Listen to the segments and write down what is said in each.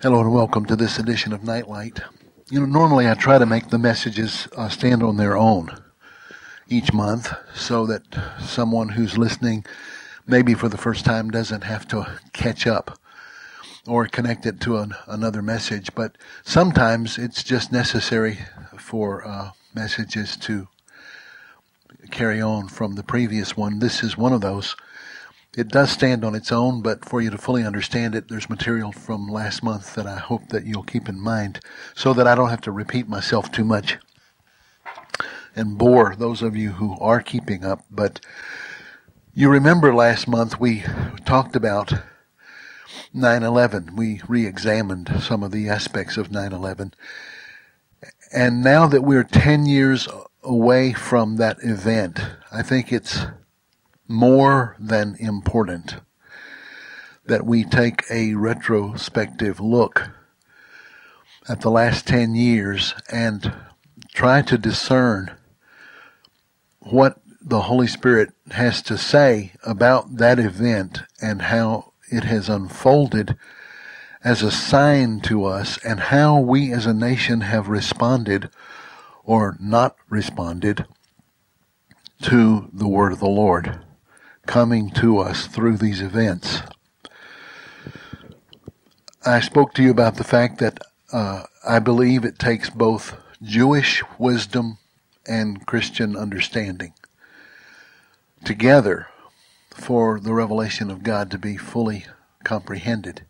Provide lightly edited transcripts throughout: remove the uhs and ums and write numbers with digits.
Hello and welcome to this edition of Nightlight. You know, normally I try to make the messages stand on their own each month so that someone who's listening maybe for the first time doesn't have to catch up or connect it to another message. But sometimes it's just necessary for messages to carry on from the previous one. This is one of those. It does stand on its own, but for you to fully understand it, there's material from last month that I hope that you'll keep in mind so that I don't have to repeat myself too much and bore those of you who are keeping up. But you remember last month we talked about 9/11. We re-examined some of the aspects of 9/11. And now that we're 10 years away from that event, I think it's more than important that we take a retrospective look at the last 10 years and try to discern what the Holy Spirit has to say about that event and how it has unfolded as a sign to us and how we as a nation have responded or not responded to the word of the Lord coming to us through these events. I spoke to you about the fact that I believe it takes both Jewish wisdom and Christian understanding together for the revelation of God to be fully comprehended.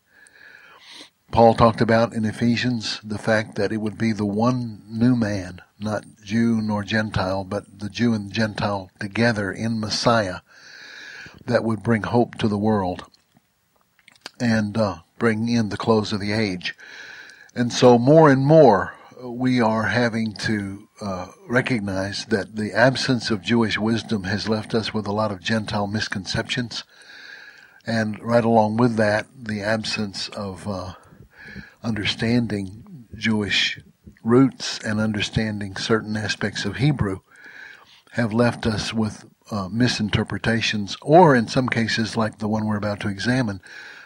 Paul talked about in Ephesians the fact that it would be the one new man, not Jew nor Gentile, but the Jew and Gentile together in Messiah, that would bring hope to the world and bring in the close of the age. And so more and more we are having to recognize that the absence of Jewish wisdom has left us with a lot of Gentile misconceptions, and right along with that, the absence of understanding Jewish roots and understanding certain aspects of Hebrew have left us with misinterpretations, or in some cases, like the one we're about to examine,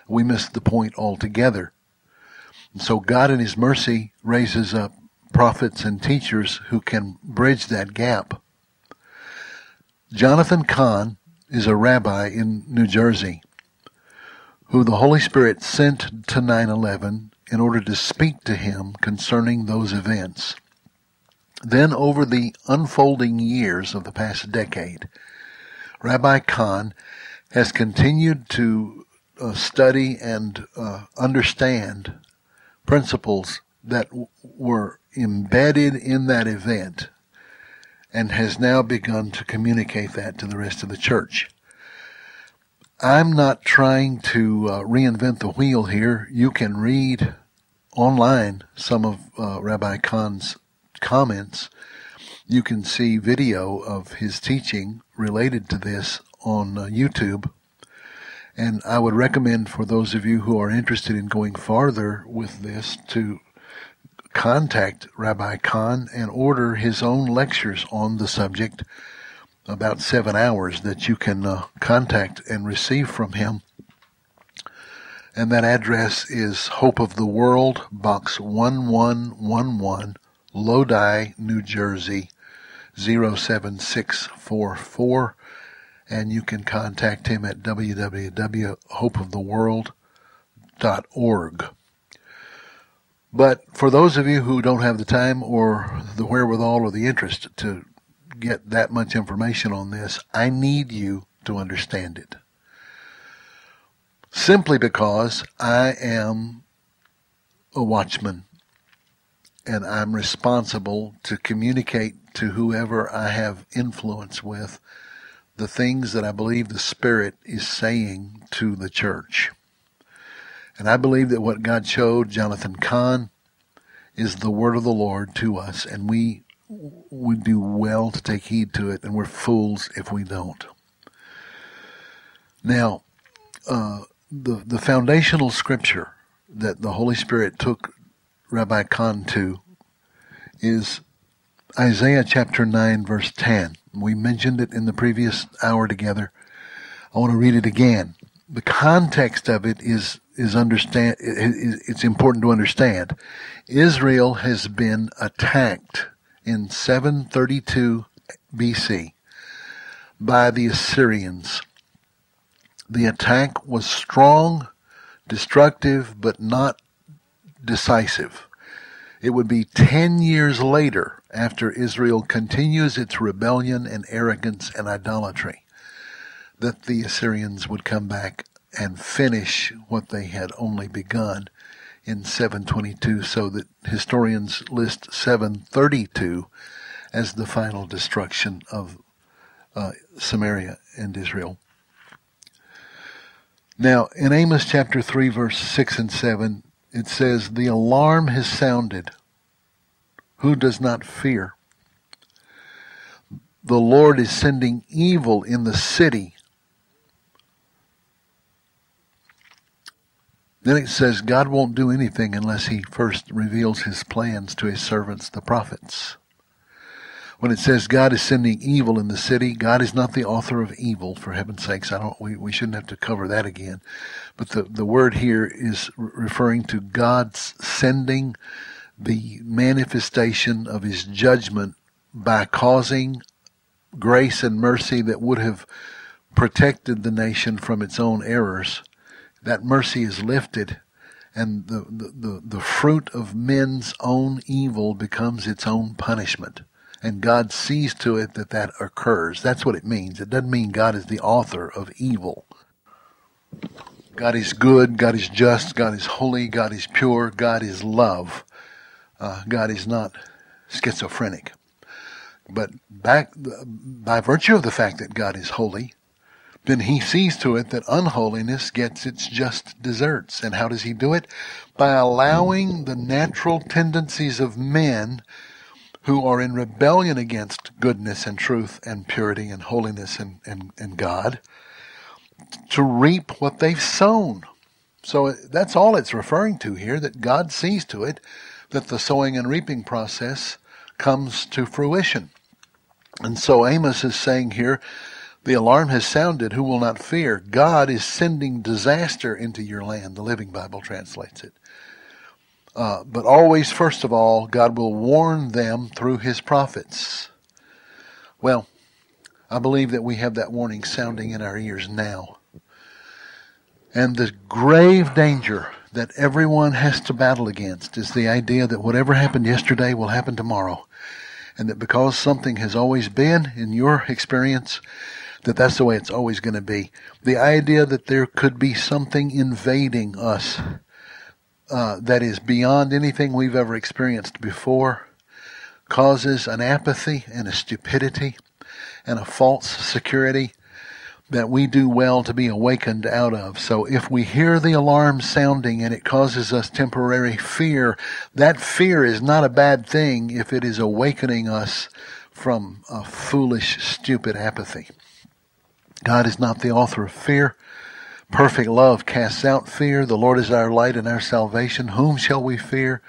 we miss the point altogether. And so God in His mercy raises up prophets and teachers who can bridge that gap. Jonathan Cahn is a rabbi in New Jersey who the Holy Spirit sent to 9/11 in order to speak to him concerning those events. Then over the unfolding years of the past decade, Rabbi Cahn has continued to study and understand principles that were embedded in that event and has now begun to communicate that to the rest of the church. I'm not trying to reinvent the wheel here. You can read online some of Rabbi Kahn's comments. You can see video of his teaching related to this on YouTube, and I would recommend for those of you who are interested in going farther with this to contact Rabbi Cahn and order his own lectures on the subject, about 7 hours that you can contact and receive from him. And that address is Hope of the World, Box 1111, Lodi, New Jersey, 07644, and you can contact him at www.hopeoftheworld.org. But for those of you who don't have the time or the wherewithal or the interest to get that much information on this, I need you to understand it. Simply because I am a watchman. And I'm responsible to communicate to whoever I have influence with the things that I believe the Spirit is saying to the church. And I believe that what God showed Jonathan Cahn is the word of the Lord to us, and we do well to take heed to it, and we're fools if we don't. Now, the foundational scripture that the Holy Spirit took Rabbi Cahn to is Isaiah chapter 9, verse 10. We mentioned it in the previous hour together. I want to read it again. The context of it is is understand. It's important to understand. Israel has been attacked in 732 BC by the Assyrians. The attack was strong, destructive, but not decisive. It would be 10 years later after Israel continues its rebellion and arrogance and idolatry that the Assyrians would come back and finish what they had only begun in 722, so that historians list 732 as the final destruction of Samaria and Israel. Now, in Amos chapter 3, verse 6 and 7, it says, "The alarm has sounded. Who does not fear? The Lord is sending evil in the city." Then it says, God won't do anything unless he first reveals his plans to his servants, the prophets. When it says God is sending evil in the city, God is not the author of evil, for heaven's sakes. We shouldn't have to cover that again. But the word here is referring to God's sending the manifestation of his judgment by causing grace and mercy that would have protected the nation from its own errors. That mercy is lifted, and the fruit of men's own evil becomes its own punishment. And God sees to it that that occurs. That's what it means. It doesn't mean God is the author of evil. God is good. God is just. God is holy. God is pure. God is love. God is not schizophrenic. But by virtue of the fact that God is holy, then he sees to it that unholiness gets its just deserts. And how does he do it? By allowing the natural tendencies of men who are in rebellion against goodness and truth and purity and holiness and God to reap what they've sown. So that's all it's referring to here, that God sees to it that the sowing and reaping process comes to fruition. And so Amos is saying here, the alarm has sounded, who will not fear? God is sending disaster into your land. The Living Bible translates it. But always, first of all, God will warn them through his prophets. Well, I believe that we have that warning sounding in our ears now. And the grave danger that everyone has to battle against is the idea that whatever happened yesterday will happen tomorrow. And that because something has always been, in your experience, that that's the way it's always going to be. The idea that there could be something invading us that is beyond anything we've ever experienced before causes an apathy and a stupidity and a false security that we do well to be awakened out of. So if we hear the alarm sounding and it causes us temporary fear, that fear is not a bad thing if it is awakening us from a foolish, stupid apathy. God is not the author of fear. Perfect love casts out fear. The Lord is our light and our salvation. Whom shall we fear?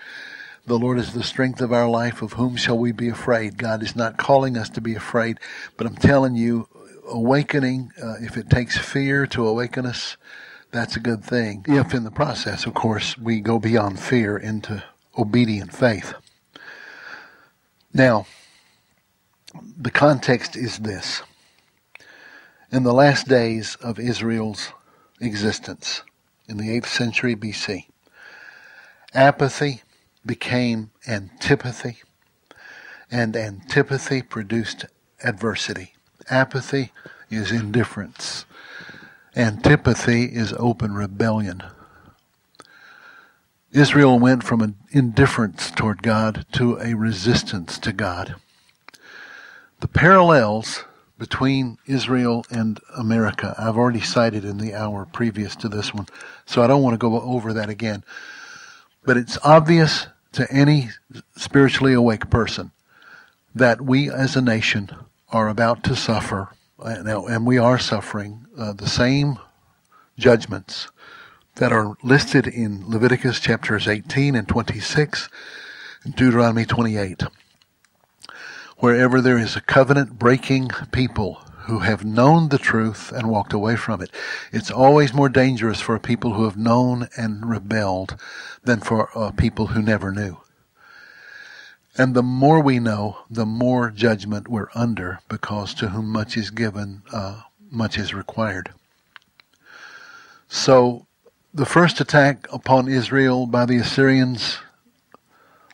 The Lord is the strength of our life. Of whom shall we be afraid? God is not calling us to be afraid, but I'm telling you, awakening, if it takes fear to awaken us, that's a good thing. If in the process, of course, we go beyond fear into obedient faith. Now, the context is this. In the last days of Israel's existence in the 8th century BC. Apathy became antipathy, and antipathy produced adversity. Apathy is indifference. Antipathy is open rebellion. Israel went from an indifference toward God to a resistance to God. The parallels between Israel and America, I've already cited in the hour previous to this one, so I don't want to go over that again. But it's obvious to any spiritually awake person that we as a nation are about to suffer, and we are suffering the same judgments that are listed in Leviticus chapters 18 and 26 and Deuteronomy 28. Wherever there is a covenant-breaking people who have known the truth and walked away from it. It's always more dangerous for people who have known and rebelled than for people who never knew. And the more we know, the more judgment we're under, because to whom much is given, much is required. So the first attack upon Israel by the Assyrians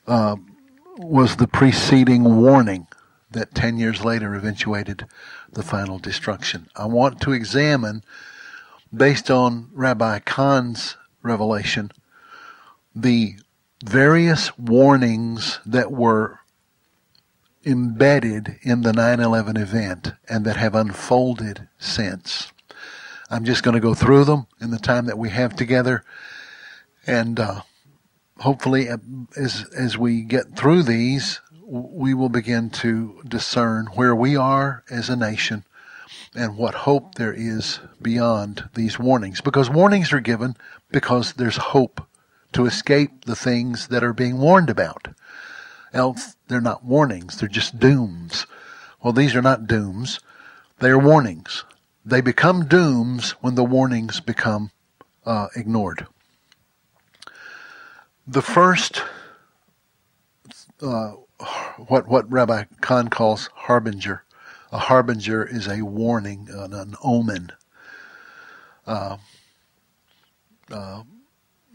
was the preceding warning that 10 years later eventuated the final destruction. I want to examine, based on Rabbi Kahn's revelation, the various warnings that were embedded in the 9/11 event and that have unfolded since. I'm just going to go through them in the time that we have together, and hopefully as we get through these, we will begin to discern where we are as a nation and what hope there is beyond these warnings. Because warnings are given because there's hope to escape the things that are being warned about. Else, they're not warnings. They're just dooms. Well, these are not dooms. They are warnings. They become dooms when the warnings become ignored. The first, what Rabbi Kahn calls harbinger. A harbinger is a warning, an omen.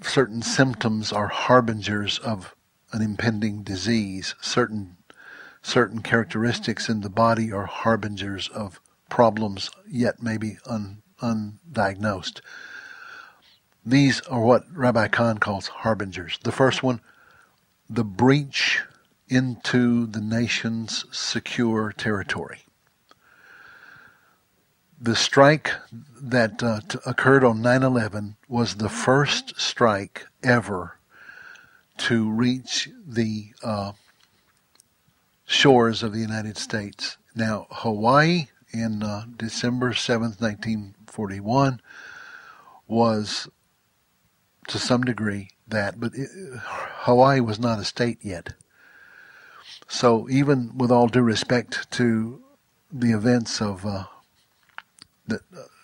Certain symptoms are harbingers of an impending disease. Certain characteristics in the body are harbingers of problems yet maybe undiagnosed. These are what Rabbi Kahn calls harbingers. The first one, the breach into the nation's secure territory. The strike that occurred on 9/11 was the first strike ever to reach the shores of the United States. Now, Hawaii in December 7th, 1941 was to some degree that, but Hawaii was not a state yet. So even with all due respect to the events of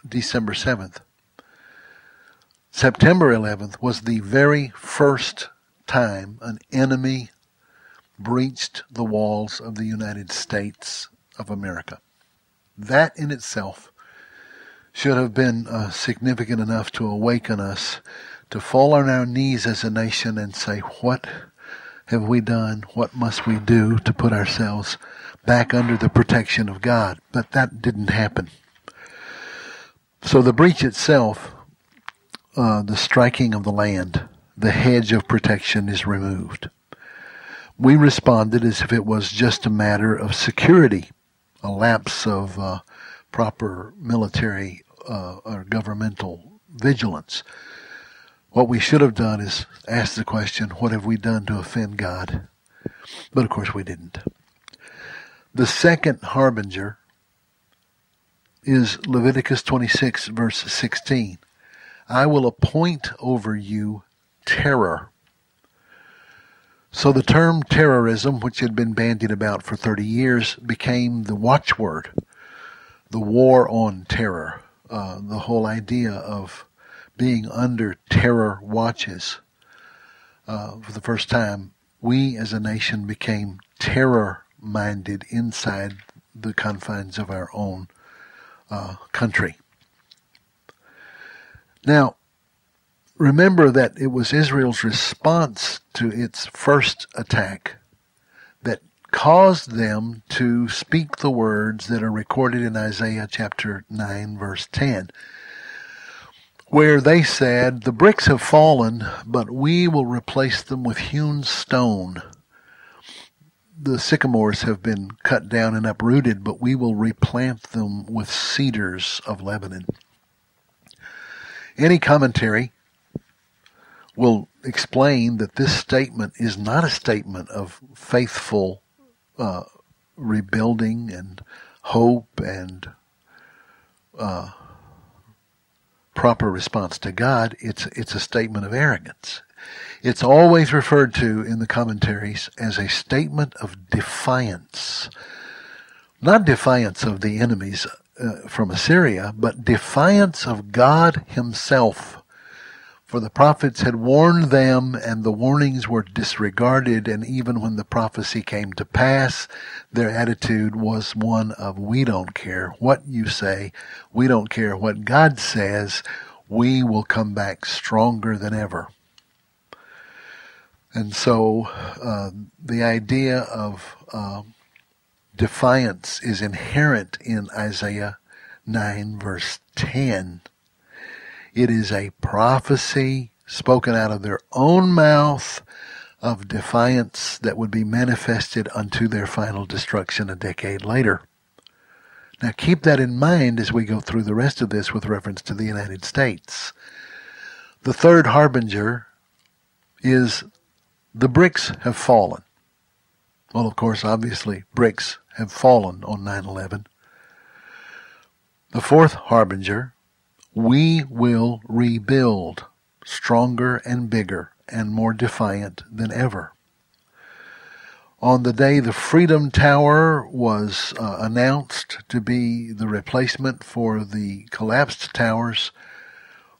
December 7th, September 11th was the very first time an enemy breached the walls of the United States of America. That in itself should have been significant enough to awaken us, to fall on our knees as a nation and say, what have we done? What must we do to put ourselves back under the protection of God? But that didn't happen. So the breach itself, the striking of the land, the hedge of protection is removed. We responded as if it was just a matter of security, a lapse of proper military or governmental vigilance. What we should have done is ask the question, what have we done to offend God? But of course we didn't. The second harbinger is Leviticus 26, verse 16. I will appoint over you terror. So the term terrorism, which had been bandied about for 30 years, became the watchword, the war on terror, the whole idea of being under terror watches. For the first time, we as a nation became terror-minded inside the confines of our own country. Now, remember that it was Israel's response to its first attack that caused them to speak the words that are recorded in Isaiah chapter 9, verse 10. Where they said, the bricks have fallen, but we will replace them with hewn stone. The sycamores have been cut down and uprooted, but we will replant them with cedars of Lebanon. Any commentary will explain that this statement is not a statement of faithful rebuilding and hope and proper response to God. It's a statement of arrogance. It's always referred to in the commentaries as a statement of defiance. Not defiance of the enemies from Assyria, but defiance of God himself. For the prophets had warned them, and the warnings were disregarded, and even when the prophecy came to pass, their attitude was one of, we don't care what you say, we don't care what God says, we will come back stronger than ever. And so the idea of defiance is inherent in Isaiah 9, verse 10. It is a prophecy spoken out of their own mouth of defiance that would be manifested unto their final destruction a decade later. Now keep that in mind as we go through the rest of this with reference to the United States. The third harbinger is the bricks have fallen. Well, of course, obviously, bricks have fallen on 9/11. The fourth harbinger, we will rebuild, stronger and bigger and more defiant than ever. On the day the Freedom Tower was announced to be the replacement for the collapsed towers,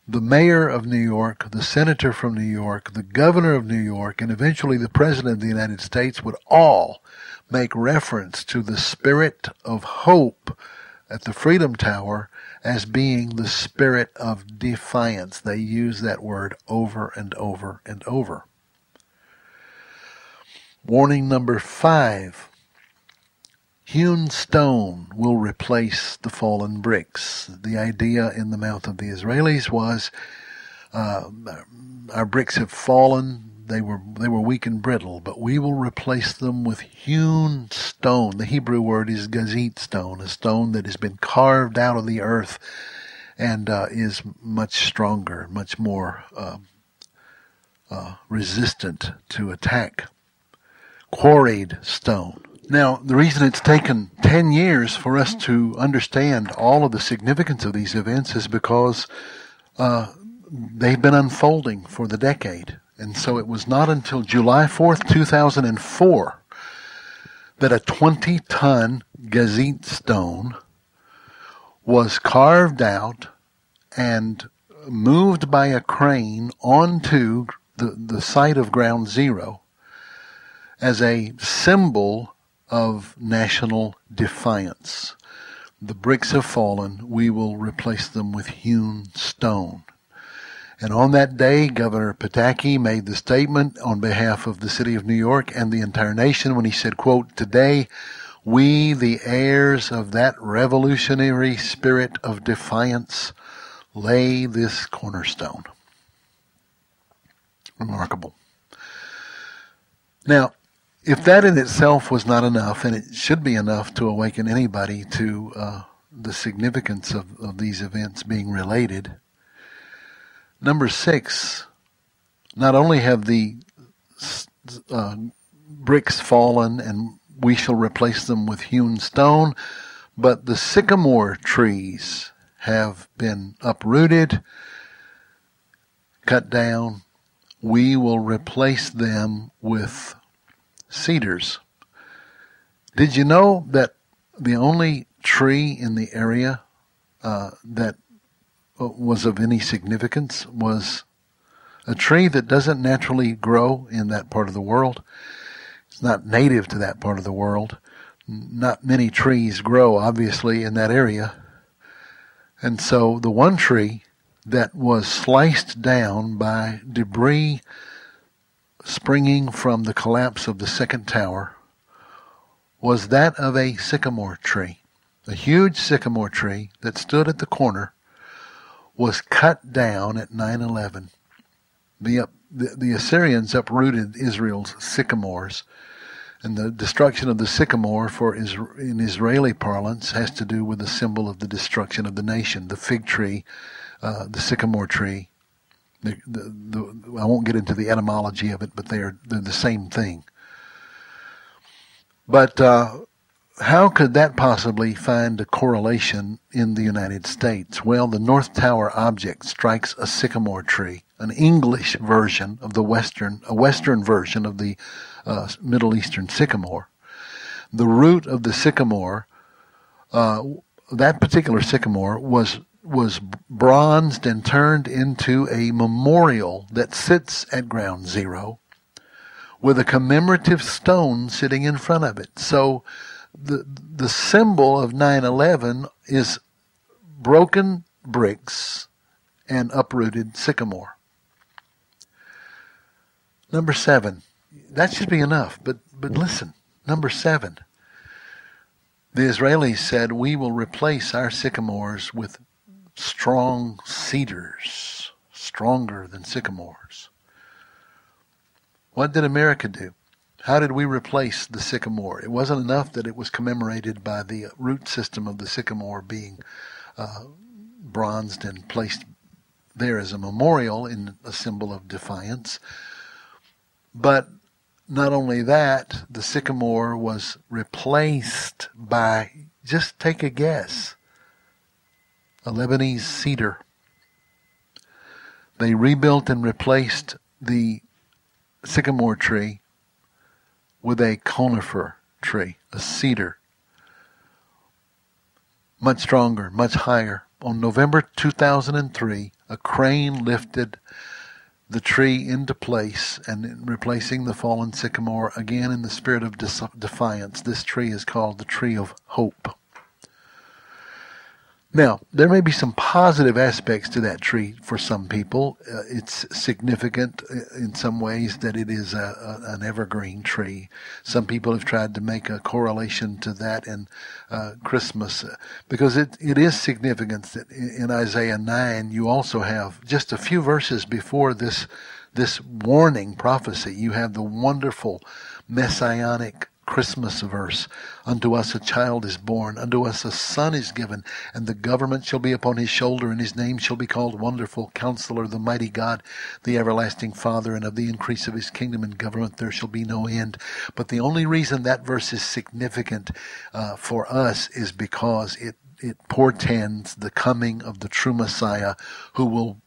the mayor of New York, the senator from New York, the governor of New York, and eventually the president of the United States would all make reference to the spirit of hope at the Freedom Tower as being the spirit of defiance. They use that word over and over and over. Warning number 5. Hewn stone will replace the fallen bricks. The idea in the mouth of the Israelis was, our bricks have fallen, they were weak and brittle, but we will replace them with hewn stone. The Hebrew word is gazit stone, a stone that has been carved out of the earth and is much stronger, much more resistant to attack. Quarried stone. Now, the reason it's taken 10 years for us to understand all of the significance of these events is because they've been unfolding for the decade. And so it was not until July 4th, 2004 that a 20-ton gazit stone was carved out and moved by a crane onto the site of Ground Zero as a symbol of national defiance. The bricks have fallen. We will replace them with hewn stone. And on that day, Governor Pataki made the statement on behalf of the city of New York and the entire nation when he said, quote, "Today, we, the heirs of that revolutionary spirit of defiance, lay this cornerstone." Remarkable. Now, if that in itself was not enough, and it should be enough to awaken anybody to the significance of these events being related, number 6, not only have the bricks fallen and we shall replace them with hewn stone, but the sycamore trees have been uprooted, cut down. We will replace them with cedars. Did you know that the only tree in the area that was of any significance was a tree that doesn't naturally grow in that part of the world? It's not native to that part of the world. Not many trees grow, obviously, in that area. And so the one tree that was sliced down by debris springing from the collapse of the second tower was that of a sycamore tree. A huge sycamore tree that stood at the corner was cut down at 9/11. The Assyrians uprooted Israel's sycamores, and the destruction of the sycamore, in Israeli parlance, has to do with the symbol of the destruction of the nation. The fig tree, the sycamore tree. I won't get into the etymology of it, but they're the same thing. But how could that possibly find a correlation in the United States? Well, the North Tower object strikes a sycamore tree, an English version of a Western version of the Middle Eastern sycamore. The root of the sycamore that particular sycamore was bronzed and turned into a memorial that sits at ground zero with a commemorative stone sitting in front of it. So the symbol of 9/11 is broken bricks and uprooted sycamore. Number 7. That should be enough, but listen. Number 7. The Israelis said, we will replace our sycamores with strong cedars, stronger than sycamores. What did America do? How did we replace the sycamore? It wasn't enough that it was commemorated by the root system of the sycamore being bronzed and placed there as a memorial in a symbol of defiance. But not only that, the sycamore was replaced by, just take a guess, a Lebanese cedar. They rebuilt and replaced the sycamore tree with a conifer tree, a cedar. Much stronger, much higher. On November 2003, a crane lifted the tree into place and replacing the fallen sycamore, again in the spirit of defiance. This tree is called the Tree of Hope. Now, there may be some positive aspects to that tree for some people. It's significant in some ways that it is an evergreen tree. Some people have tried to make a correlation to that and Christmas because it is significant that in Isaiah 9 you also have just a few verses before this warning prophecy. You have the wonderful messianic Christmas verse. Unto us a child is born, unto us a son is given, and the government shall be upon his shoulder, and his name shall be called Wonderful Counselor, the Mighty God, the Everlasting Father, and of the increase of his kingdom and government there shall be no end. But the only reason that verse is significant for us is because it portends the coming of the true Messiah, who will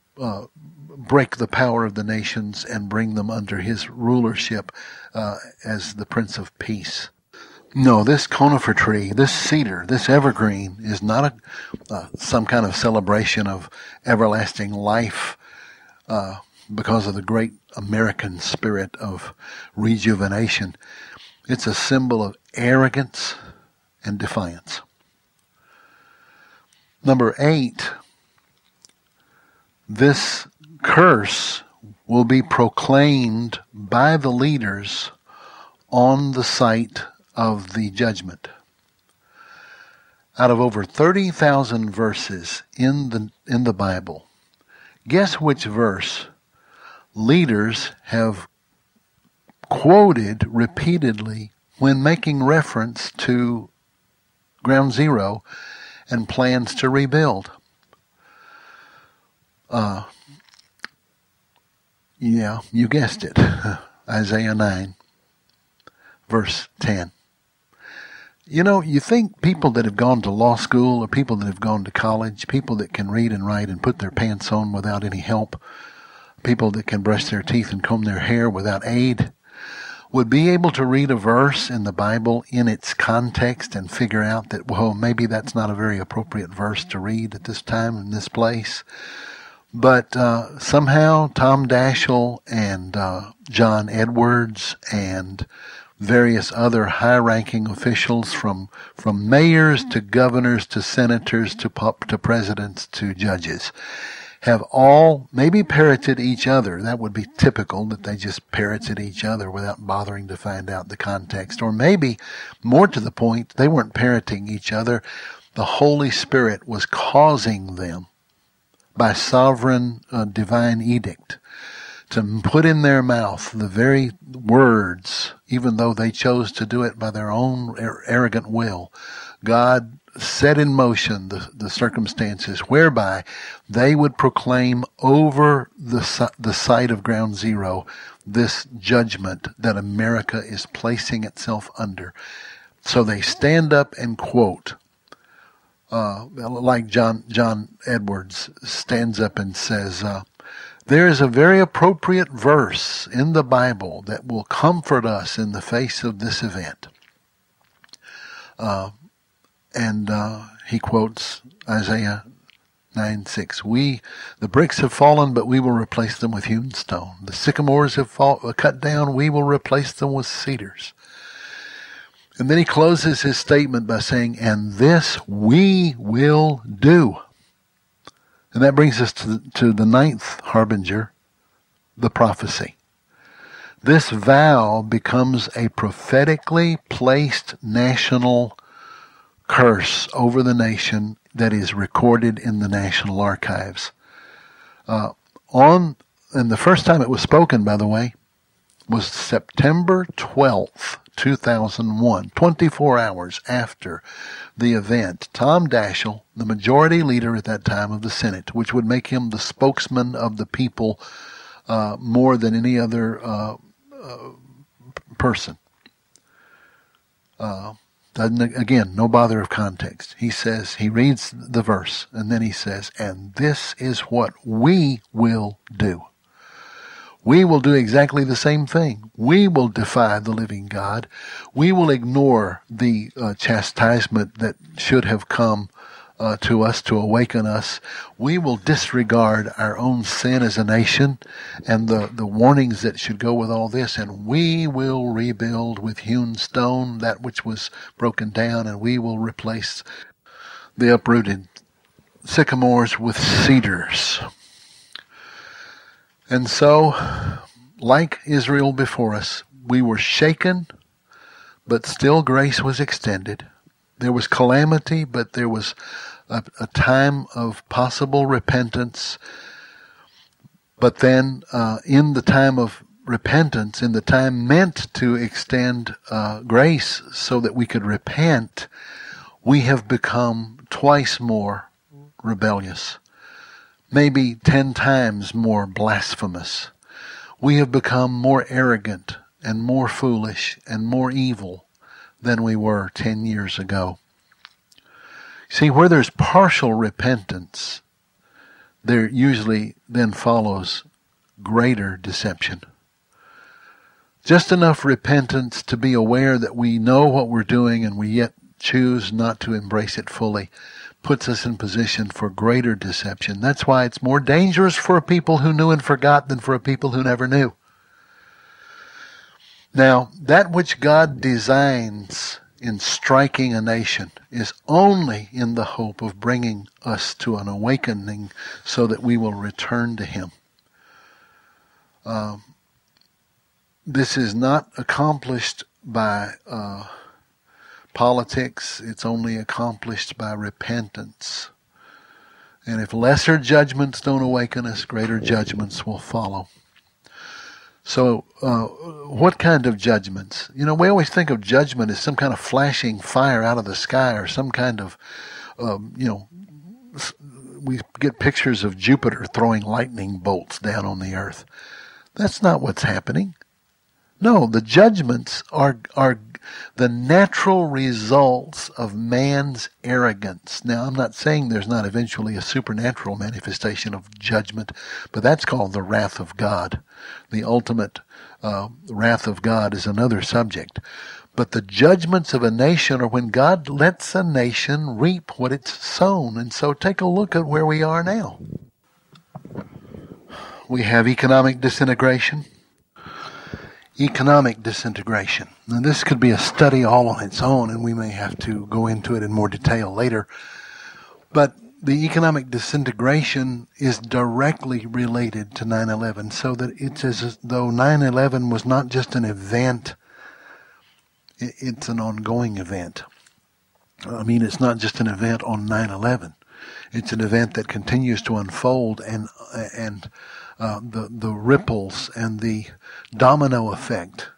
break the power of the nations and bring them under his rulership as the Prince of Peace. No, this conifer tree, this cedar, this evergreen is not some kind of celebration of everlasting life because of the great American spirit of rejuvenation. It's a symbol of arrogance and defiance. Number 8, this curse will be proclaimed by the leaders on the site of the judgment. Out of over 30,000 verses in the Bible, guess which verse leaders have quoted repeatedly when making reference to ground zero and plans to rebuild. Yeah, you guessed it. Isaiah 9, verse 10. You know, you think people that have gone to law school or people that have gone to college, people that can read and write and put their pants on without any help, people that can brush their teeth and comb their hair without aid, would be able to read a verse in the Bible in its context and figure out that, well, maybe that's not a very appropriate verse to read at this time in this place. But somehow Tom Daschle and John Edwards and various other high-ranking officials from mayors to governors to senators to presidents to judges have all maybe parroted each other. That would be typical that they just parroted each other without bothering to find out the context. Or maybe, more to the point, they weren't parroting each other. The Holy Spirit was causing them by sovereign divine edict to put in their mouth the very words, even though they chose to do it by their own arrogant will. God set in motion the circumstances whereby they would proclaim over the site of ground zero this judgment that America is placing itself under. So they stand up and quote, like John Edwards stands up and says, there is a very appropriate verse in the Bible that will comfort us in the face of this event. And he quotes Isaiah 9:6. The bricks have fallen, but we will replace them with hewn stone. The sycamores have cut down, we will replace them with cedars. And then he closes his statement by saying, and this we will do. And that brings us to the ninth harbinger, the prophecy. This vow becomes a prophetically placed national curse over the nation that is recorded in the National Archives. And the first time it was spoken, by the way, was September 12th, 2001, 24 hours after the event. Tom Daschle, the majority leader at that time of the Senate, which would make him the spokesman of the people more than any other person. Again, no bother of context. He says, he reads the verse, and then he says, and this is what we will do. We will do exactly the same thing. We will defy the living God. We will ignore the chastisement that should have come to us to awaken us. We will disregard our own sin as a nation and the warnings that should go with all this. And we will rebuild with hewn stone that which was broken down, and we will replace the uprooted sycamores with cedars. And so, like Israel before us, we were shaken, but still grace was extended. There was calamity, but there was a time of possible repentance. But then, in the time of repentance, in the time meant to extend grace so that we could repent, we have become twice more rebellious. Maybe 10 times more blasphemous. We have become more arrogant and more foolish and more evil than we were 10 years ago. See, where there's partial repentance, there usually then follows greater deception. Just enough repentance to be aware that we know what we're doing and we yet choose not to embrace it fully puts us in position for greater deception. That's why it's more dangerous for a people who knew and forgot than for a people who never knew. Now, that which God designs in striking a nation is only in the hope of bringing us to an awakening so that we will return to Him. This is not accomplished by politics, it's only accomplished by repentance. And if lesser judgments don't awaken us, greater judgments will follow. So, what kind of judgments? You know, we always think of judgment as some kind of flashing fire out of the sky or some kind of, we get pictures of Jupiter throwing lightning bolts down on the earth. That's not what's happening. No, the judgments are the natural results of man's arrogance. Now, I'm not saying there's not eventually a supernatural manifestation of judgment, but that's called the wrath of God. The ultimate wrath of God is another subject. But the judgments of a nation are when God lets a nation reap what it's sown. And so take a look at where we are now. We have economic disintegration. Economic disintegration. Now, this could be a study all on its own, and we may have to go into it in more detail later. But the economic disintegration is directly related to 9/11, so that it's as though 9/11 was not just an event, it's an ongoing event. I mean, it's not just an event on 9/11. It's an event that continues to unfold, and the ripples and the domino effect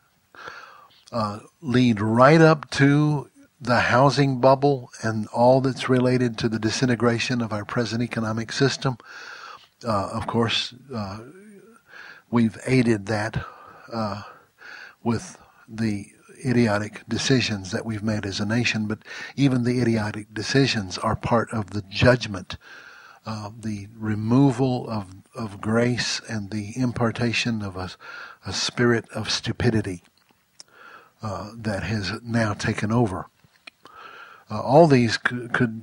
lead right up to the housing bubble and all that's related to the disintegration of our present economic system. Of course, we've aided that with the idiotic decisions that we've made as a nation, but even the idiotic decisions are part of the judgment, the removal of grace and the impartation of a spirit of stupidity that has now taken over. All these could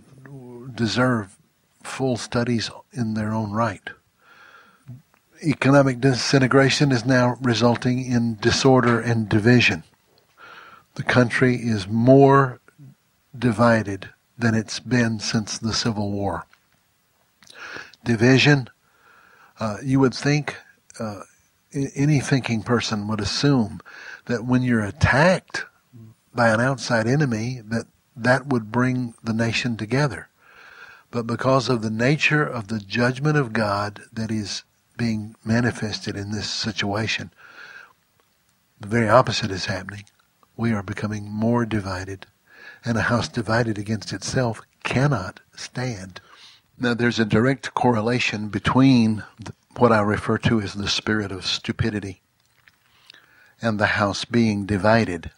deserve full studies in their own right. Economic disintegration is now resulting in disorder and division. The country is more divided than it's been since the Civil War. Division, you would think, any thinking person would assume that when you're attacked by an outside enemy, that would bring the nation together. But because of the nature of the judgment of God that is being manifested in this situation, the very opposite is happening. We are becoming more divided, and a house divided against itself cannot stand. Now, there's a direct correlation between what I refer to as the spirit of stupidity and the house being divided.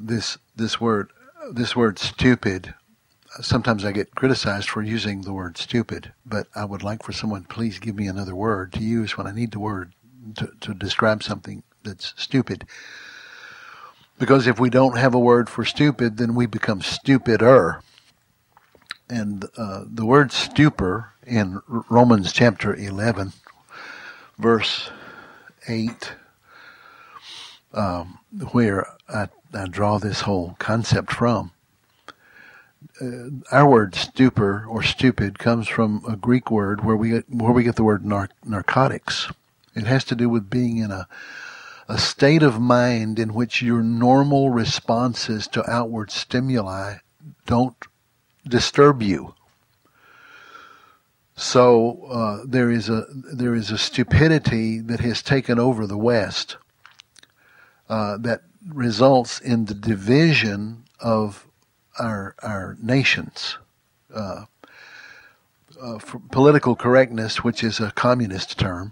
This word stupid, sometimes I get criticized for using the word stupid, but I would like for someone, please give me another word to use when I need the word to describe something that's stupid. Because if we don't have a word for stupid, then we become stupider. And the word stupor in Romans chapter 11, verse 8, where I draw this whole concept from. Our word stupor or stupid comes from a Greek word where we get the word narcotics. It has to do with being in a state of mind in which your normal responses to outward stimuli don't disturb you. So there is a stupidity that has taken over the West that results in the division of our nations. For political correctness, which is a communist term,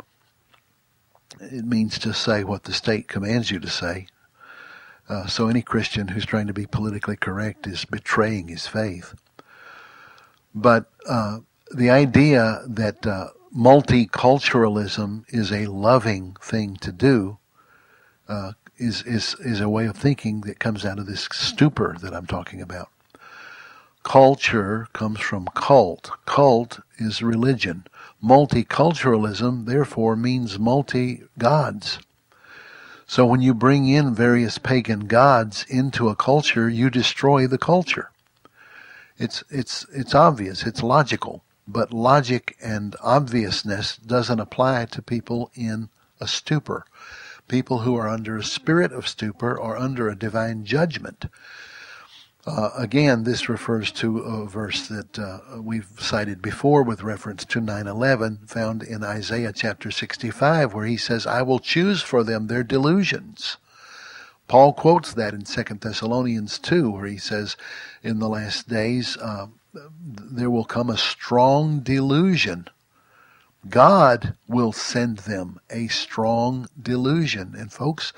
it means to say what the state commands you to say. So any Christian who's trying to be politically correct is betraying his faith. But the idea that multiculturalism is a loving thing to do is a way of thinking that comes out of this stupor that I'm talking about. Culture comes from cult. Cult is religion. Multiculturalism, therefore, means multi-gods. So when you bring in various pagan gods into a culture, you destroy the culture. It's obvious, it's logical, but logic and obviousness doesn't apply to people in a stupor. People who are under a spirit of stupor or under a divine judgment. Again, this refers to a verse that we've cited before with reference to 9/11, found in Isaiah chapter 65, where he says, "I will choose for them their delusions." Paul quotes that in Second Thessalonians 2, where he says, in the last days, there will come a strong delusion. God will send them a strong delusion. And folks,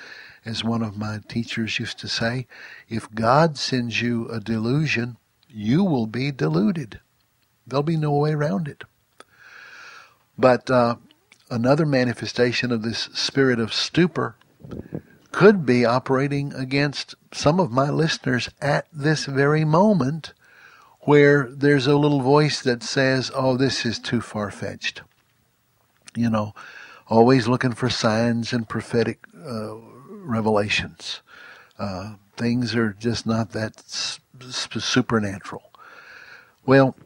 as one of my teachers used to say, if God sends you a delusion, you will be deluded. There'll be no way around it. But another manifestation of this spirit of stupor could be operating against some of my listeners at this very moment, where there's a little voice that says, oh, this is too far-fetched. You know, always looking for signs and prophetic revelations. Things are just not that supernatural. Well,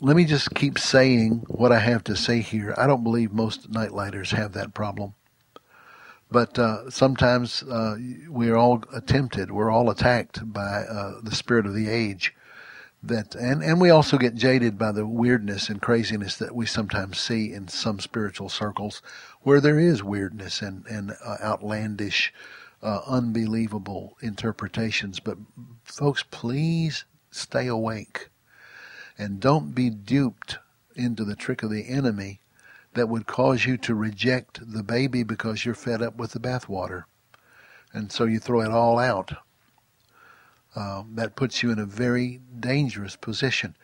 let me just keep saying what I have to say here. I don't believe most nightlighters have that problem. But sometimes we're all tempted. We're all attacked by the spirit of the age. And we also get jaded by the weirdness and craziness that we sometimes see in some spiritual circles where there is weirdness and outlandish, unbelievable interpretations. But folks, please stay awake and don't be duped into the trick of the enemy that would cause you to reject the baby because you're fed up with the bathwater. And so you throw it all out. That puts you in a very dangerous position.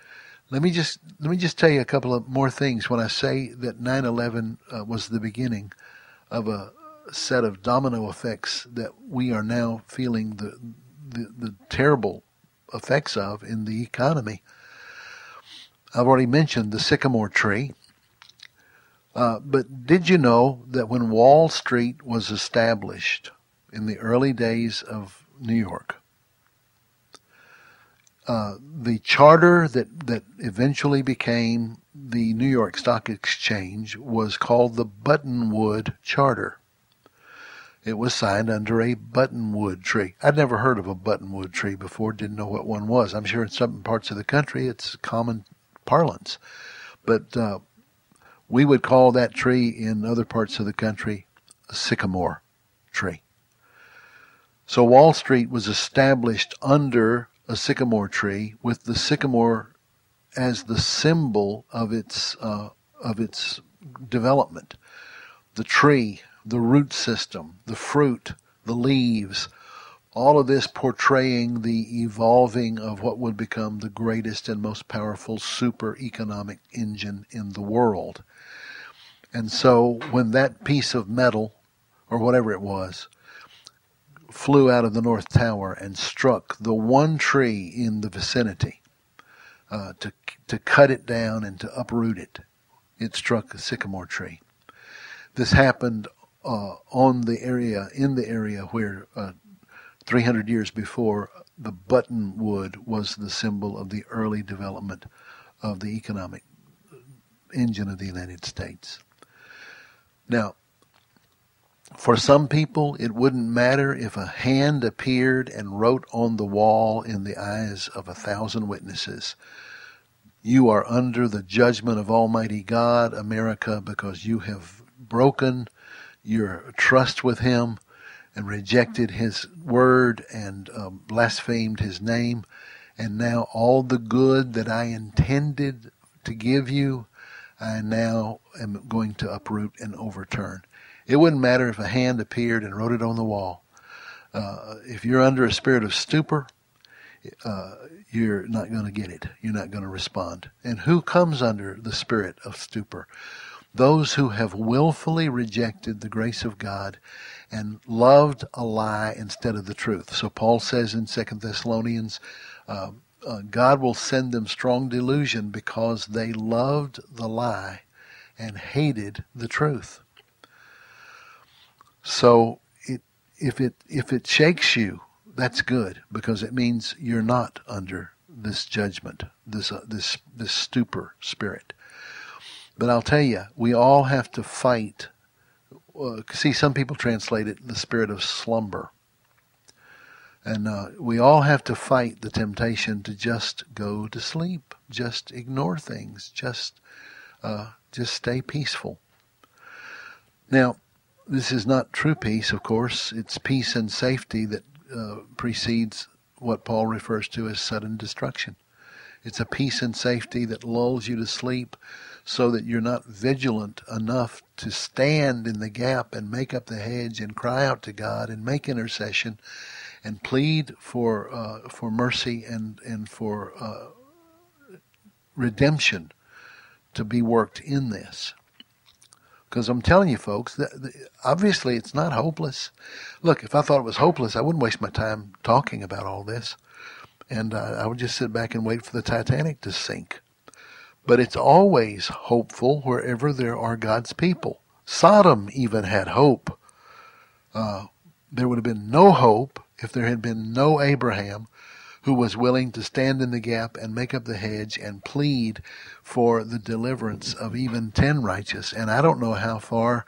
Let me just tell you a couple of more things. When I say that 9/11 was the beginning of a set of domino effects that we are now feeling the terrible effects of in the economy. I've already mentioned the sycamore tree. But did you know that when Wall Street was established in the early days of New York, the charter that eventually became the New York Stock Exchange was called the Buttonwood Charter. It was signed under a buttonwood tree. I'd never heard of a buttonwood tree before, didn't know what one was. I'm sure in some parts of the country it's common parlance. But we would call that tree in other parts of the country a sycamore tree. So Wall Street was established under a sycamore tree, with the sycamore as the symbol of its development. The tree, the root system, the fruit, the leaves, all of this portraying the evolving of what would become the greatest and most powerful super economic engine in the world. And so when that piece of metal, or whatever it was, flew out of the North Tower and struck the one tree in the vicinity, to cut it down and to uproot it, it struck a sycamore tree. This happened in the area where 300 years before, the buttonwood was the symbol of the early development of the economic engine of the United States. Now, for some people, it wouldn't matter if a hand appeared and wrote on the wall in the eyes of 1,000 witnesses, "You are under the judgment of Almighty God, America, because you have broken your trust with Him and rejected His word and blasphemed His name. And now all the good that I intended to give you, I now am going to uproot and overturn." It wouldn't matter if a hand appeared and wrote it on the wall. If you're under a spirit of stupor, you're not going to get it. You're not going to respond. And who comes under the spirit of stupor? Those who have willfully rejected the grace of God and loved a lie instead of the truth. So Paul says in Second Thessalonians, God will send them strong delusion because they loved the lie and hated the truth. So if it shakes you, that's good, because it means you're not under this judgment, this stupor spirit. But I'll tell you, we all have to fight. See, some people translate it the spirit of slumber, and we all have to fight the temptation to just go to sleep, just ignore things, just stay peaceful. Now, this is not true peace, of course. It's peace and safety that precedes what Paul refers to as sudden destruction. It's a peace and safety that lulls you to sleep so that you're not vigilant enough to stand in the gap and make up the hedge and cry out to God and make intercession and plead for mercy and for redemption to be worked in this. Because I'm telling you, folks, obviously it's not hopeless. Look, if I thought it was hopeless, I wouldn't waste my time talking about all this. And I would just sit back and wait for the Titanic to sink. But it's always hopeful wherever there are God's people. Sodom even had hope. There would have been no hope if there had been no Abraham, who was willing to stand in the gap and make up the hedge and plead for the deliverance of even 10 righteous. And I don't know how far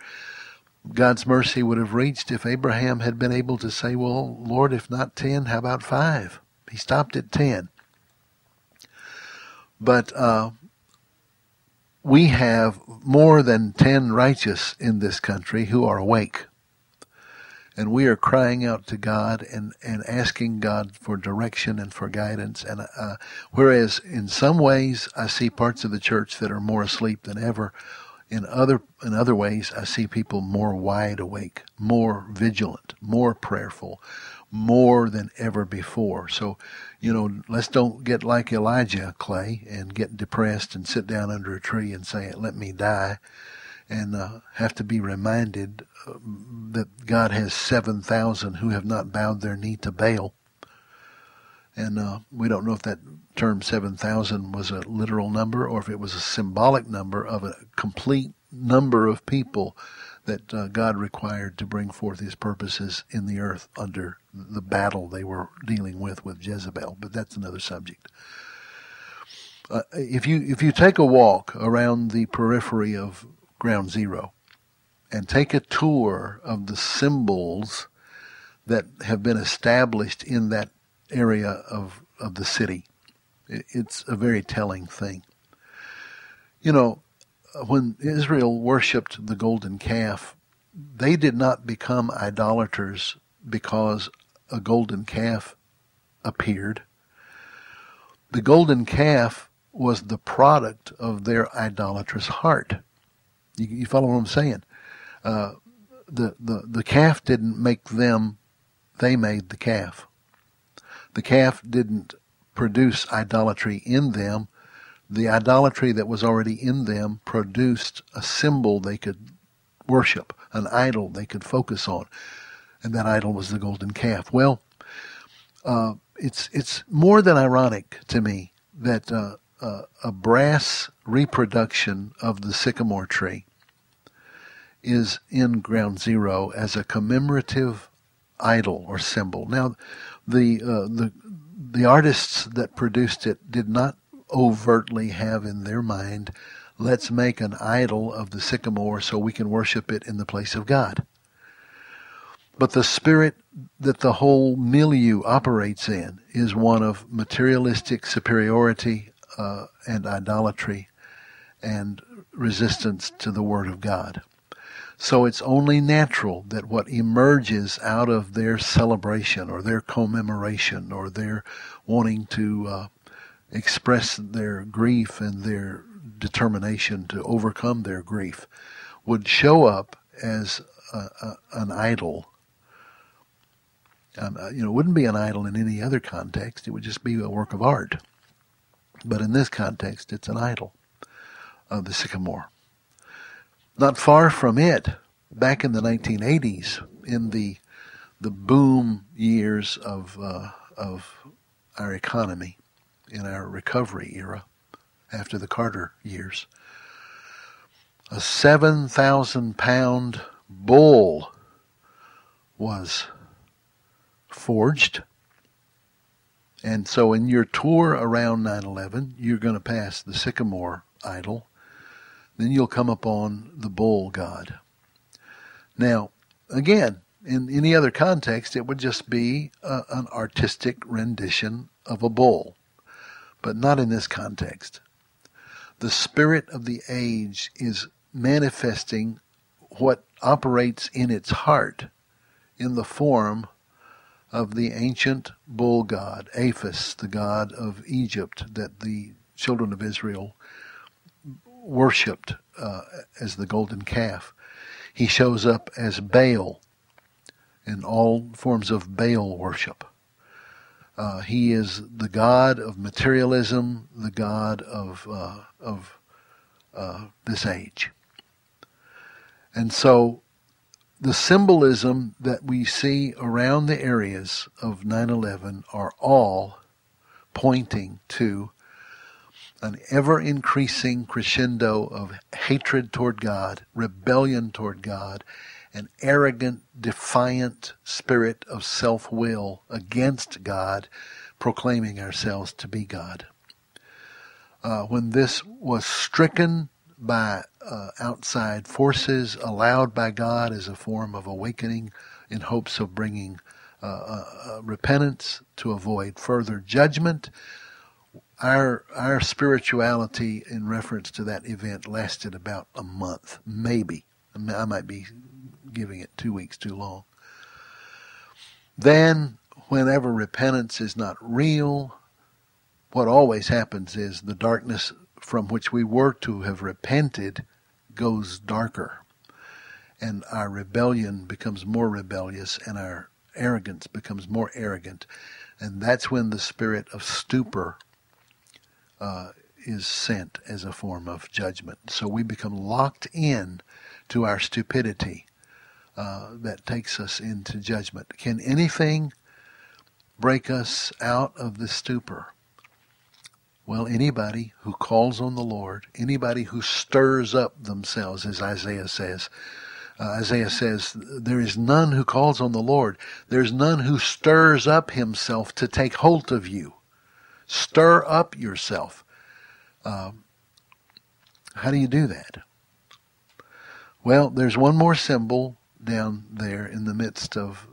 God's mercy would have reached if Abraham had been able to say, "Well, Lord, if not 10, how about 5? He stopped at 10. But we have more than 10 righteous in this country who are awake. And we are crying out to God and asking God for direction and for guidance. And whereas in some ways I see parts of the church that are more asleep than ever, in other ways I see people more wide awake, more vigilant, more prayerful, more than ever before. So, let's don't get like Elijah, Clay, and get depressed and sit down under a tree and say, "Let me die," and have to be reminded that God has 7,000 who have not bowed their knee to Baal And we don't know if that term 7,000 was a literal number or if it was a symbolic number of a complete number of people that God required to bring forth his purposes in the earth under the battle they were dealing with Jezebel. But that's another subject. If you take a walk around the periphery of Ground Zero and take a tour of the symbols that have been established in that area of the city, it's a very telling thing. You know, when Israel worshipped the golden calf, they did not become idolaters because a golden calf appeared. The golden calf was the product of their idolatrous heart. You follow what I'm saying? The calf didn't make them, they made the calf. The calf didn't produce idolatry in them. The idolatry that was already in them produced a symbol they could worship, an idol they could focus on, and that idol was the golden calf. Well, it's more than ironic to me that a brass reproduction of the sycamore tree is in Ground Zero as a commemorative idol or symbol. Now, the artists that produced it did not overtly have in their mind, let's make an idol of the sycamore so we can worship it in the place of God. But the spirit that the whole milieu operates in is one of materialistic superiority and idolatry and resistance to the Word of God. So it's only natural that what emerges out of their celebration or their commemoration or their wanting to express their grief and their determination to overcome their grief would show up as an idol. It wouldn't be an idol in any other context. It would just be a work of art. But in this context, it's an idol of the sycamore. Not far from it, back in the 1980s, in the boom years of our economy, in our recovery era, after the Carter years, a 7,000-pound bull was forged. And so in your tour around 9/11, you're going to pass the sycamore idol. Then you'll come upon the bull god. Now, again, in any other context, it would just be an artistic rendition of a bull, but not in this context. The spirit of the age is manifesting what operates in its heart in the form of the ancient bull god, Apis, the god of Egypt, that the children of Israel worshipped as the golden calf. He shows up as Baal in all forms of Baal worship. He is the god of materialism, the god of this age. And so the symbolism that we see around the areas of 9/11 are all pointing to an ever-increasing crescendo of hatred toward God, rebellion toward God, an arrogant, defiant spirit of self-will against God, proclaiming ourselves to be God. When this was stricken by outside forces, allowed by God as a form of awakening in hopes of bringing repentance to avoid further judgment, Our spirituality in reference to that event lasted about a month, maybe. I might be giving it 2 weeks too long. Then, whenever repentance is not real, what always happens is the darkness from which we were to have repented goes darker. And our rebellion becomes more rebellious and our arrogance becomes more arrogant. And that's when the spirit of stupor is sent as a form of judgment. So we become locked in to our stupidity that takes us into judgment. Can anything break us out of the stupor? Well, anybody who calls on the Lord, anybody who stirs up themselves, as Isaiah says. Isaiah says, there is none who calls on the Lord. There's none who stirs up himself to take hold of you. Stir up yourself. How do you do that? Well, there's one more symbol down there in the midst of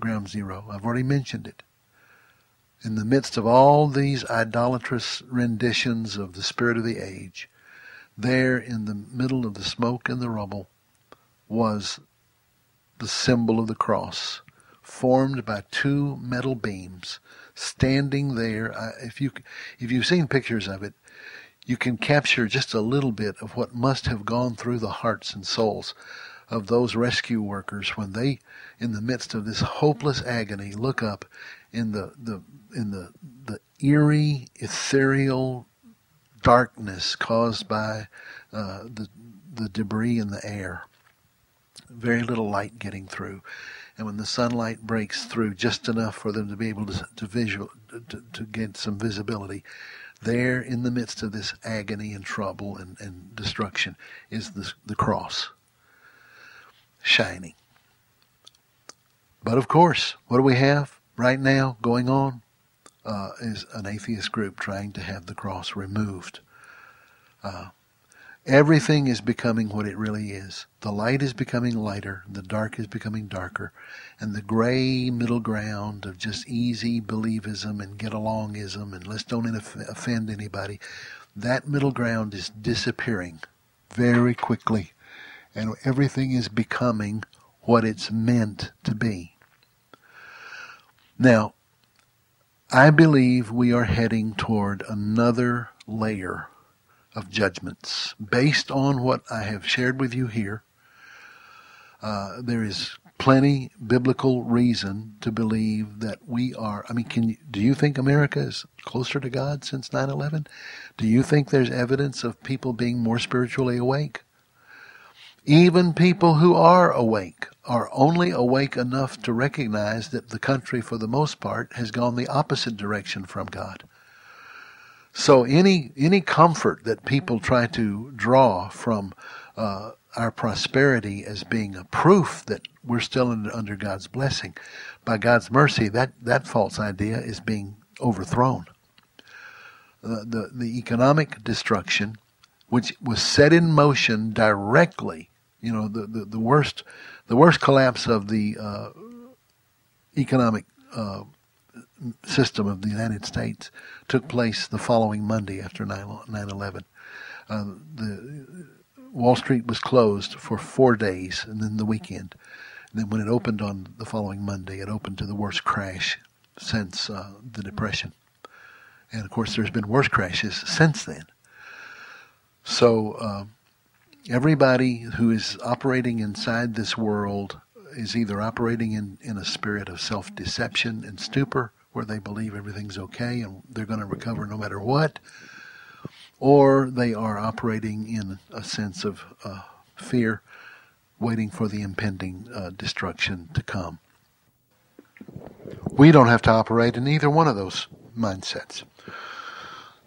ground zero. I've already mentioned it. In the midst of all these idolatrous renditions of the spirit of the age, there in the middle of the smoke and the rubble was the symbol of the cross, formed by two metal beams standing there. If you've seen pictures of it, you can capture just a little bit of what must have gone through the hearts and souls of those rescue workers when they, in the midst of this hopeless agony, look up in the eerie, ethereal darkness caused by the debris in the air. Very little light getting through. And when the sunlight breaks through just enough for them to be able to get some visibility, there in the midst of this agony and trouble and destruction is the cross shining. But of course, what do we have right now going on is an atheist group trying to have the cross removed. Everything is becoming what it really is. The light is becoming lighter, the dark is becoming darker, and the gray middle ground of just easy believism and get-alongism and let's don't offend anybody, that middle ground is disappearing very quickly, and everything is becoming what it's meant to be. Now, I believe we are heading toward another layer of judgments. Based on what I have shared with you here, there is plenty biblical reason to believe that we are, do you think America is closer to God since 9/11? Do you think there's evidence of people being more spiritually awake? Even people who are awake are only awake enough to recognize that the country, for the most part, has gone the opposite direction from God. So any comfort that people try to draw from our prosperity as being a proof that we're still under God's blessing, by God's mercy, that false idea is being overthrown. The economic destruction, which was set in motion directly, the worst collapse of the economic system of the United States took place the following Monday after 9/11. The Wall Street was closed for 4 days, and then the weekend. And then when it opened on the following Monday, it opened to the worst crash since the Depression. And of course, there's been worse crashes since then. So everybody who is operating inside this world is either operating in a spirit of self-deception and stupor, where they believe everything's okay and they're going to recover no matter what, or they are operating in a sense of fear, waiting for the impending destruction to come. We don't have to operate in either one of those mindsets.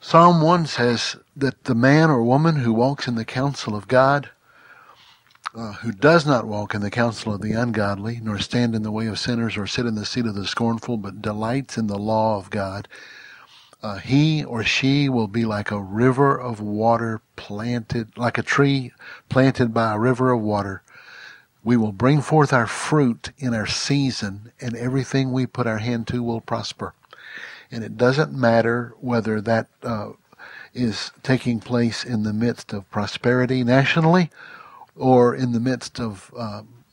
Psalm 1 says that the man or woman who walks in the counsel of God, who does not walk in the counsel of the ungodly, nor stand in the way of sinners, or sit in the seat of the scornful, but delights in the law of God, he or she will be like a river of water planted, like a tree planted by a river of water. We will bring forth our fruit in our season, and everything we put our hand to will prosper. And it doesn't matter whether that is taking place in the midst of prosperity nationally, or in the midst of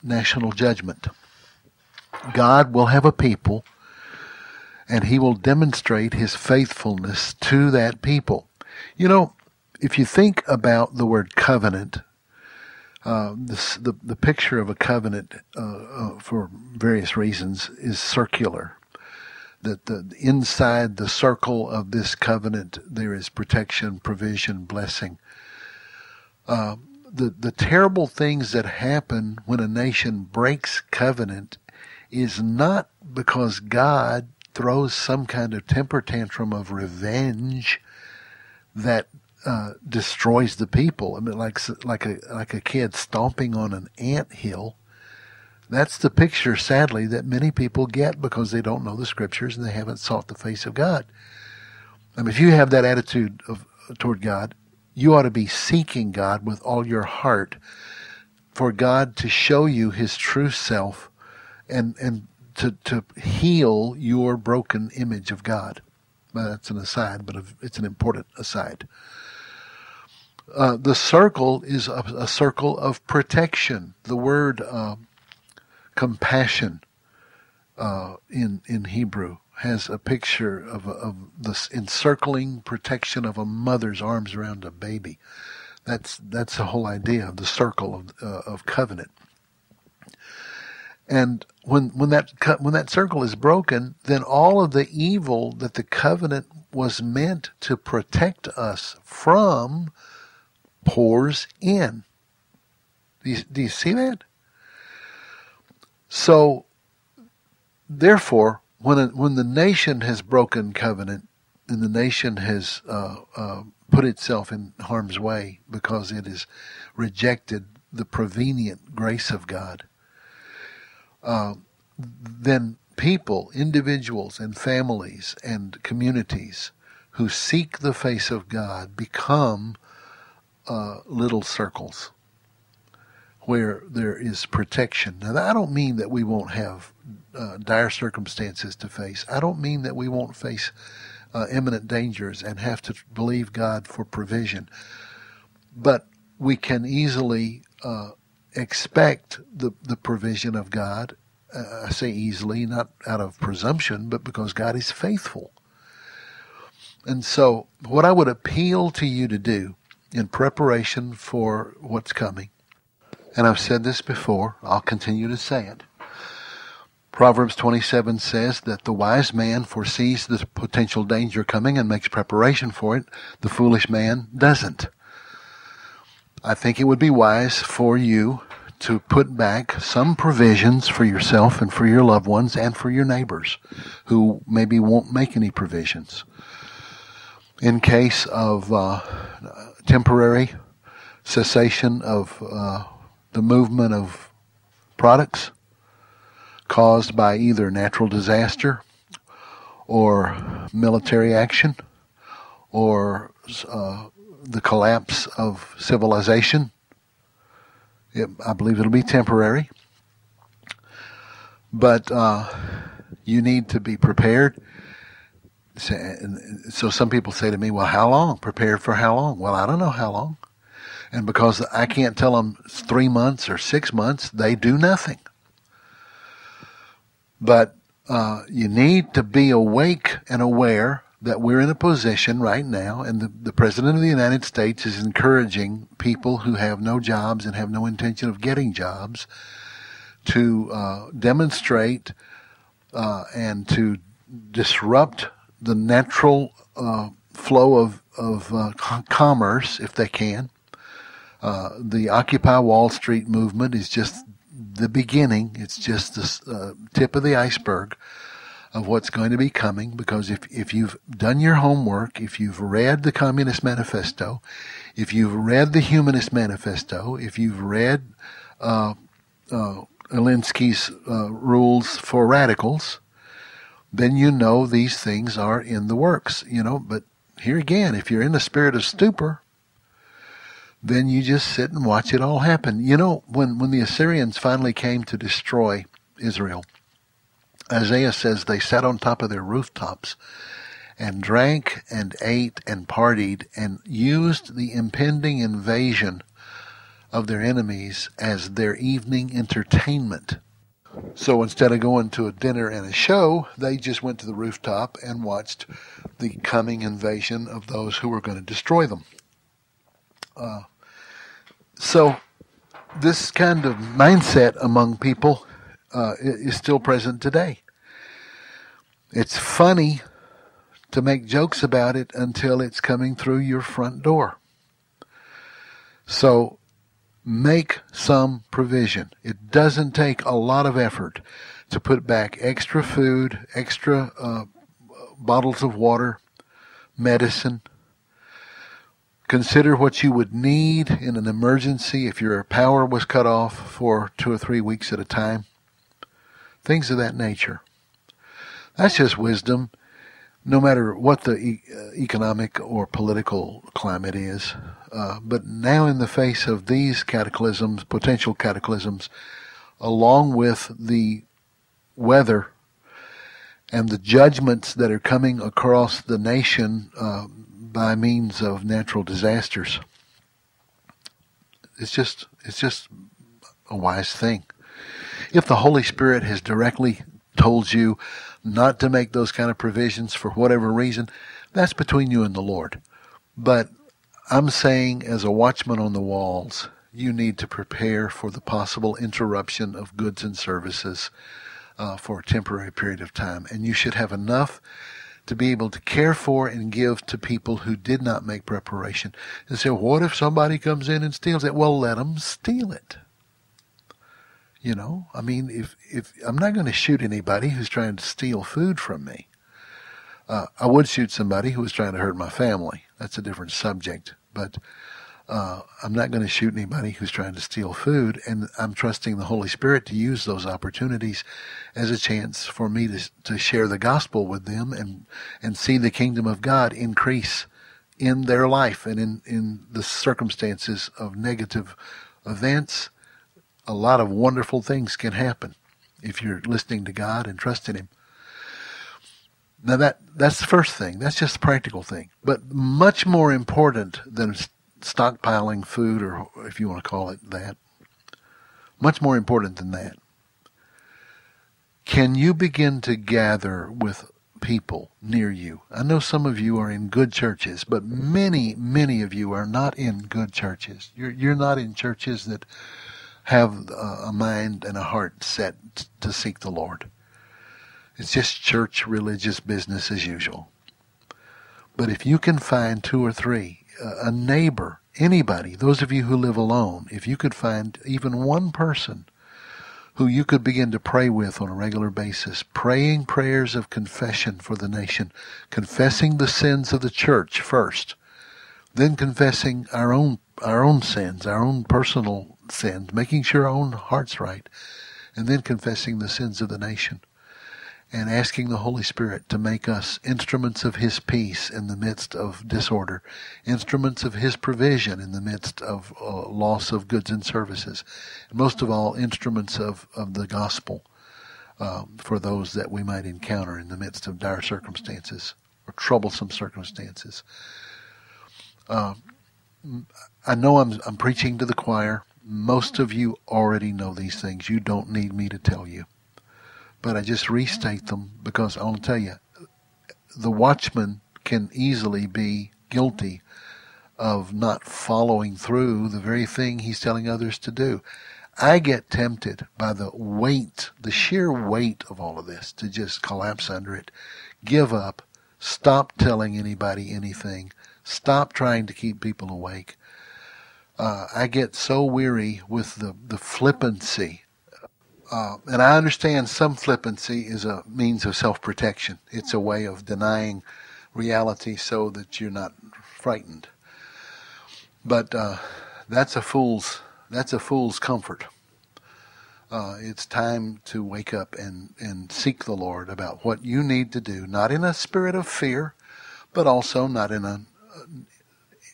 national judgment. God will have a people, and he will demonstrate his faithfulness to that people. You know, if you think about the word covenant, the picture of a covenant, for various reasons, is circular. That inside the circle of this covenant, there is protection, provision, blessing. The terrible things that happen when a nation breaks covenant is not because God throws some kind of temper tantrum of revenge that destroys the people. I mean, like a kid stomping on an anthill. That's the picture, sadly, that many people get because they don't know the Scriptures and they haven't sought the face of God. I mean, if you have that attitude toward God, you ought to be seeking God with all your heart for God to show you His true self and to heal your broken image of God. Well, that's an aside, but it's an important aside. The circle is a circle of protection. The word compassion in Hebrew has a picture of this encircling protection of a mother's arms around a baby. That's the whole idea of the circle of covenant. And when that circle is broken, then all of the evil that the covenant was meant to protect us from pours in. Do you see that? So, therefore, when the nation has broken covenant and the nation has put itself in harm's way because it has rejected the prevenient grace of God, then people, individuals and families and communities who seek the face of God become little circles where there is protection. Now, I don't mean that we won't have dire circumstances to face. I don't mean that we won't face imminent dangers and have to believe God for provision. But we can easily expect the provision of God. I say easily, not out of presumption, but because God is faithful. And so what I would appeal to you to do in preparation for what's coming, and I've said this before, I'll continue to say it. Proverbs 27 says that the wise man foresees the potential danger coming and makes preparation for it. The foolish man doesn't. I think it would be wise for you to put back some provisions for yourself and for your loved ones and for your neighbors who maybe won't make any provisions. In case of temporary cessation of the movement of products caused by either natural disaster or military action or the collapse of civilization, I believe it'll be temporary. But you need to be prepared. So some people say to me, well, how long? Prepared for how long? Well, I don't know how long. And because I can't tell them 3 months or 6 months, they do nothing. But you need to be awake and aware that we're in a position right now, and the President of the United States is encouraging people who have no jobs and have no intention of getting jobs to demonstrate and to disrupt the natural flow of commerce if they can. The Occupy Wall Street movement is just the beginning. It's just the tip of the iceberg of what's going to be coming, because if you've done your homework, if you've read the Communist Manifesto, if you've read the Humanist Manifesto, if you've read Alinsky's Rules for Radicals, then you know these things are in the works, you know. But here again, if you're in a spirit of stupor, then you just sit and watch it all happen. You know, when the Assyrians finally came to destroy Israel, Isaiah says they sat on top of their rooftops and drank and ate and partied and used the impending invasion of their enemies as their evening entertainment. So instead of going to a dinner and a show, they just went to the rooftop and watched the coming invasion of those who were going to destroy them. So this kind of mindset among people is still present today. It's funny to make jokes about it until it's coming through your front door. So make some provision. It doesn't take a lot of effort to put back extra food, extra bottles of water, medicine. Consider what you would need in an emergency if your power was cut off for 2 or 3 weeks at a time. Things of that nature. That's just wisdom, no matter what the economic or political climate is. But now in the face of these cataclysms, potential cataclysms, along with the weather and the judgments that are coming across the nation by means of natural disasters, it's just a wise thing. If the Holy Spirit has directly told you not to make those kind of provisions for whatever reason, that's between you and the Lord. But I'm saying, as a watchman on the walls, you need to prepare for the possible interruption of goods and services for a temporary period of time. And you should have enough to be able to care for and give to people who did not make preparation. And say, what if somebody comes in and steals it? Well, let them steal it. You know, I mean, if I'm not going to shoot anybody who's trying to steal food from me. I would shoot somebody who was trying to hurt my family. That's a different subject. But I'm not going to shoot anybody who's trying to steal food. And I'm trusting the Holy Spirit to use those opportunities as a chance for me to share the gospel with them and see the kingdom of God increase in their life and in the circumstances of negative events. A lot of wonderful things can happen if you're listening to God and trusting Him. Now that's the first thing. That's just a practical thing. But much more important than stockpiling food, or if you want to call it that, much more important than that, can you begin to gather with people near you? I know some of you are in good churches, but many, many of you are not in good churches. You're not in churches that have a mind and a heart set to seek the Lord. It's just church religious business as usual. But if you can find 2 or 3, a neighbor, anybody, those of you who live alone, if you could find even one person who you could begin to pray with on a regular basis, praying prayers of confession for the nation, confessing the sins of the church first, then confessing our own sins, our own personal sins, making sure our own heart's right, and then confessing the sins of the nation and asking the Holy Spirit to make us instruments of His peace in the midst of disorder, instruments of His provision in the midst of loss of goods and services, and most of all, instruments of the gospel for those that we might encounter in the midst of dire circumstances or troublesome circumstances. I know I'm preaching to the choir. Most of you already know these things. You don't need me to tell you. But I just restate them because I'll tell you, the watchman can easily be guilty of not following through the very thing he's telling others to do. I get tempted by the weight, the sheer weight of all of this, to just collapse under it, give up, stop telling anybody anything, stop trying to keep people awake. I get so weary with the flippancy. And I understand some flippancy is a means of self-protection. It's a way of denying reality so that you're not frightened. But that's a fool's comfort. It's time to wake up and seek the Lord about what you need to do, not in a spirit of fear, but also not in an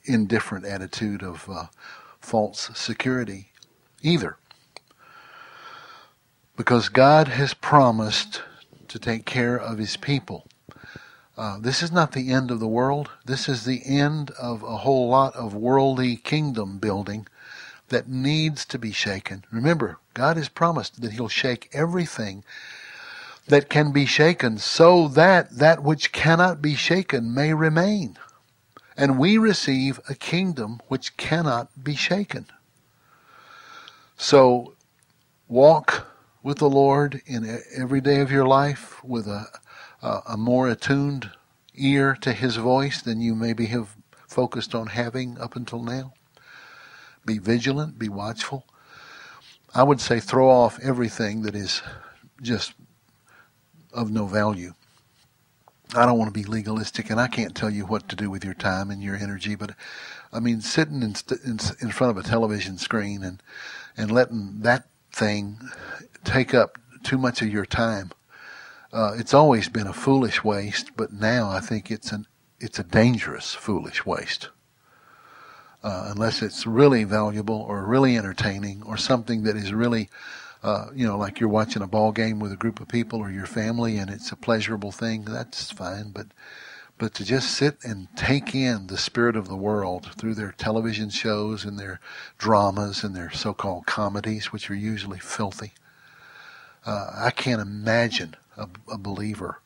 indifferent attitude of false security either, because God has promised to take care of His people. This is not the end of the world. This is the end of a whole lot of worldly kingdom building that needs to be shaken. Remember, God has promised that He'll shake everything that can be shaken so that that which cannot be shaken may remain. And we receive a kingdom which cannot be shaken. So walk with the Lord in every day of your life with a more attuned ear to His voice than you maybe have focused on having up until now. Be vigilant, be watchful. I would say throw off everything that is just of no value. I don't want to be legalistic, and I can't tell you what to do with your time and your energy, but I mean, sitting in front of a television screen and letting that thing take up too much of your time, it's always been a foolish waste, but now I think it's a dangerous foolish waste. Unless it's really valuable or really entertaining or something that is really, like you're watching a ball game with a group of people or your family and it's a pleasurable thing, that's fine. But to just sit and take in the spirit of the world through their television shows and their dramas and their so-called comedies, which are usually filthy, I can't imagine a believer.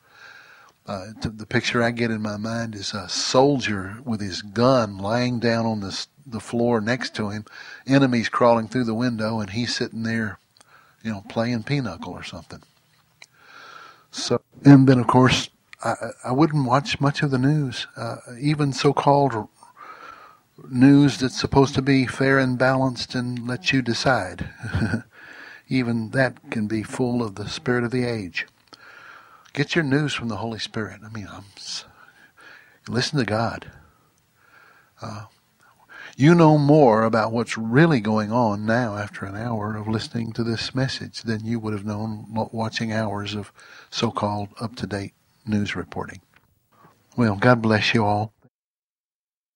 The picture I get in my mind is a soldier with his gun lying down on the floor next to him, enemies crawling through the window, and he's sitting there, playing pinochle or something. So, and then of course, I wouldn't watch much of the news, even so-called news that's supposed to be fair and balanced and let you decide. Even that can be full of the spirit of the age. Get your news from the Holy Spirit. I mean, listen to God. You know more about what's really going on now after an hour of listening to this message than you would have known watching hours of so-called up-to-date news reporting. Well, God bless you all.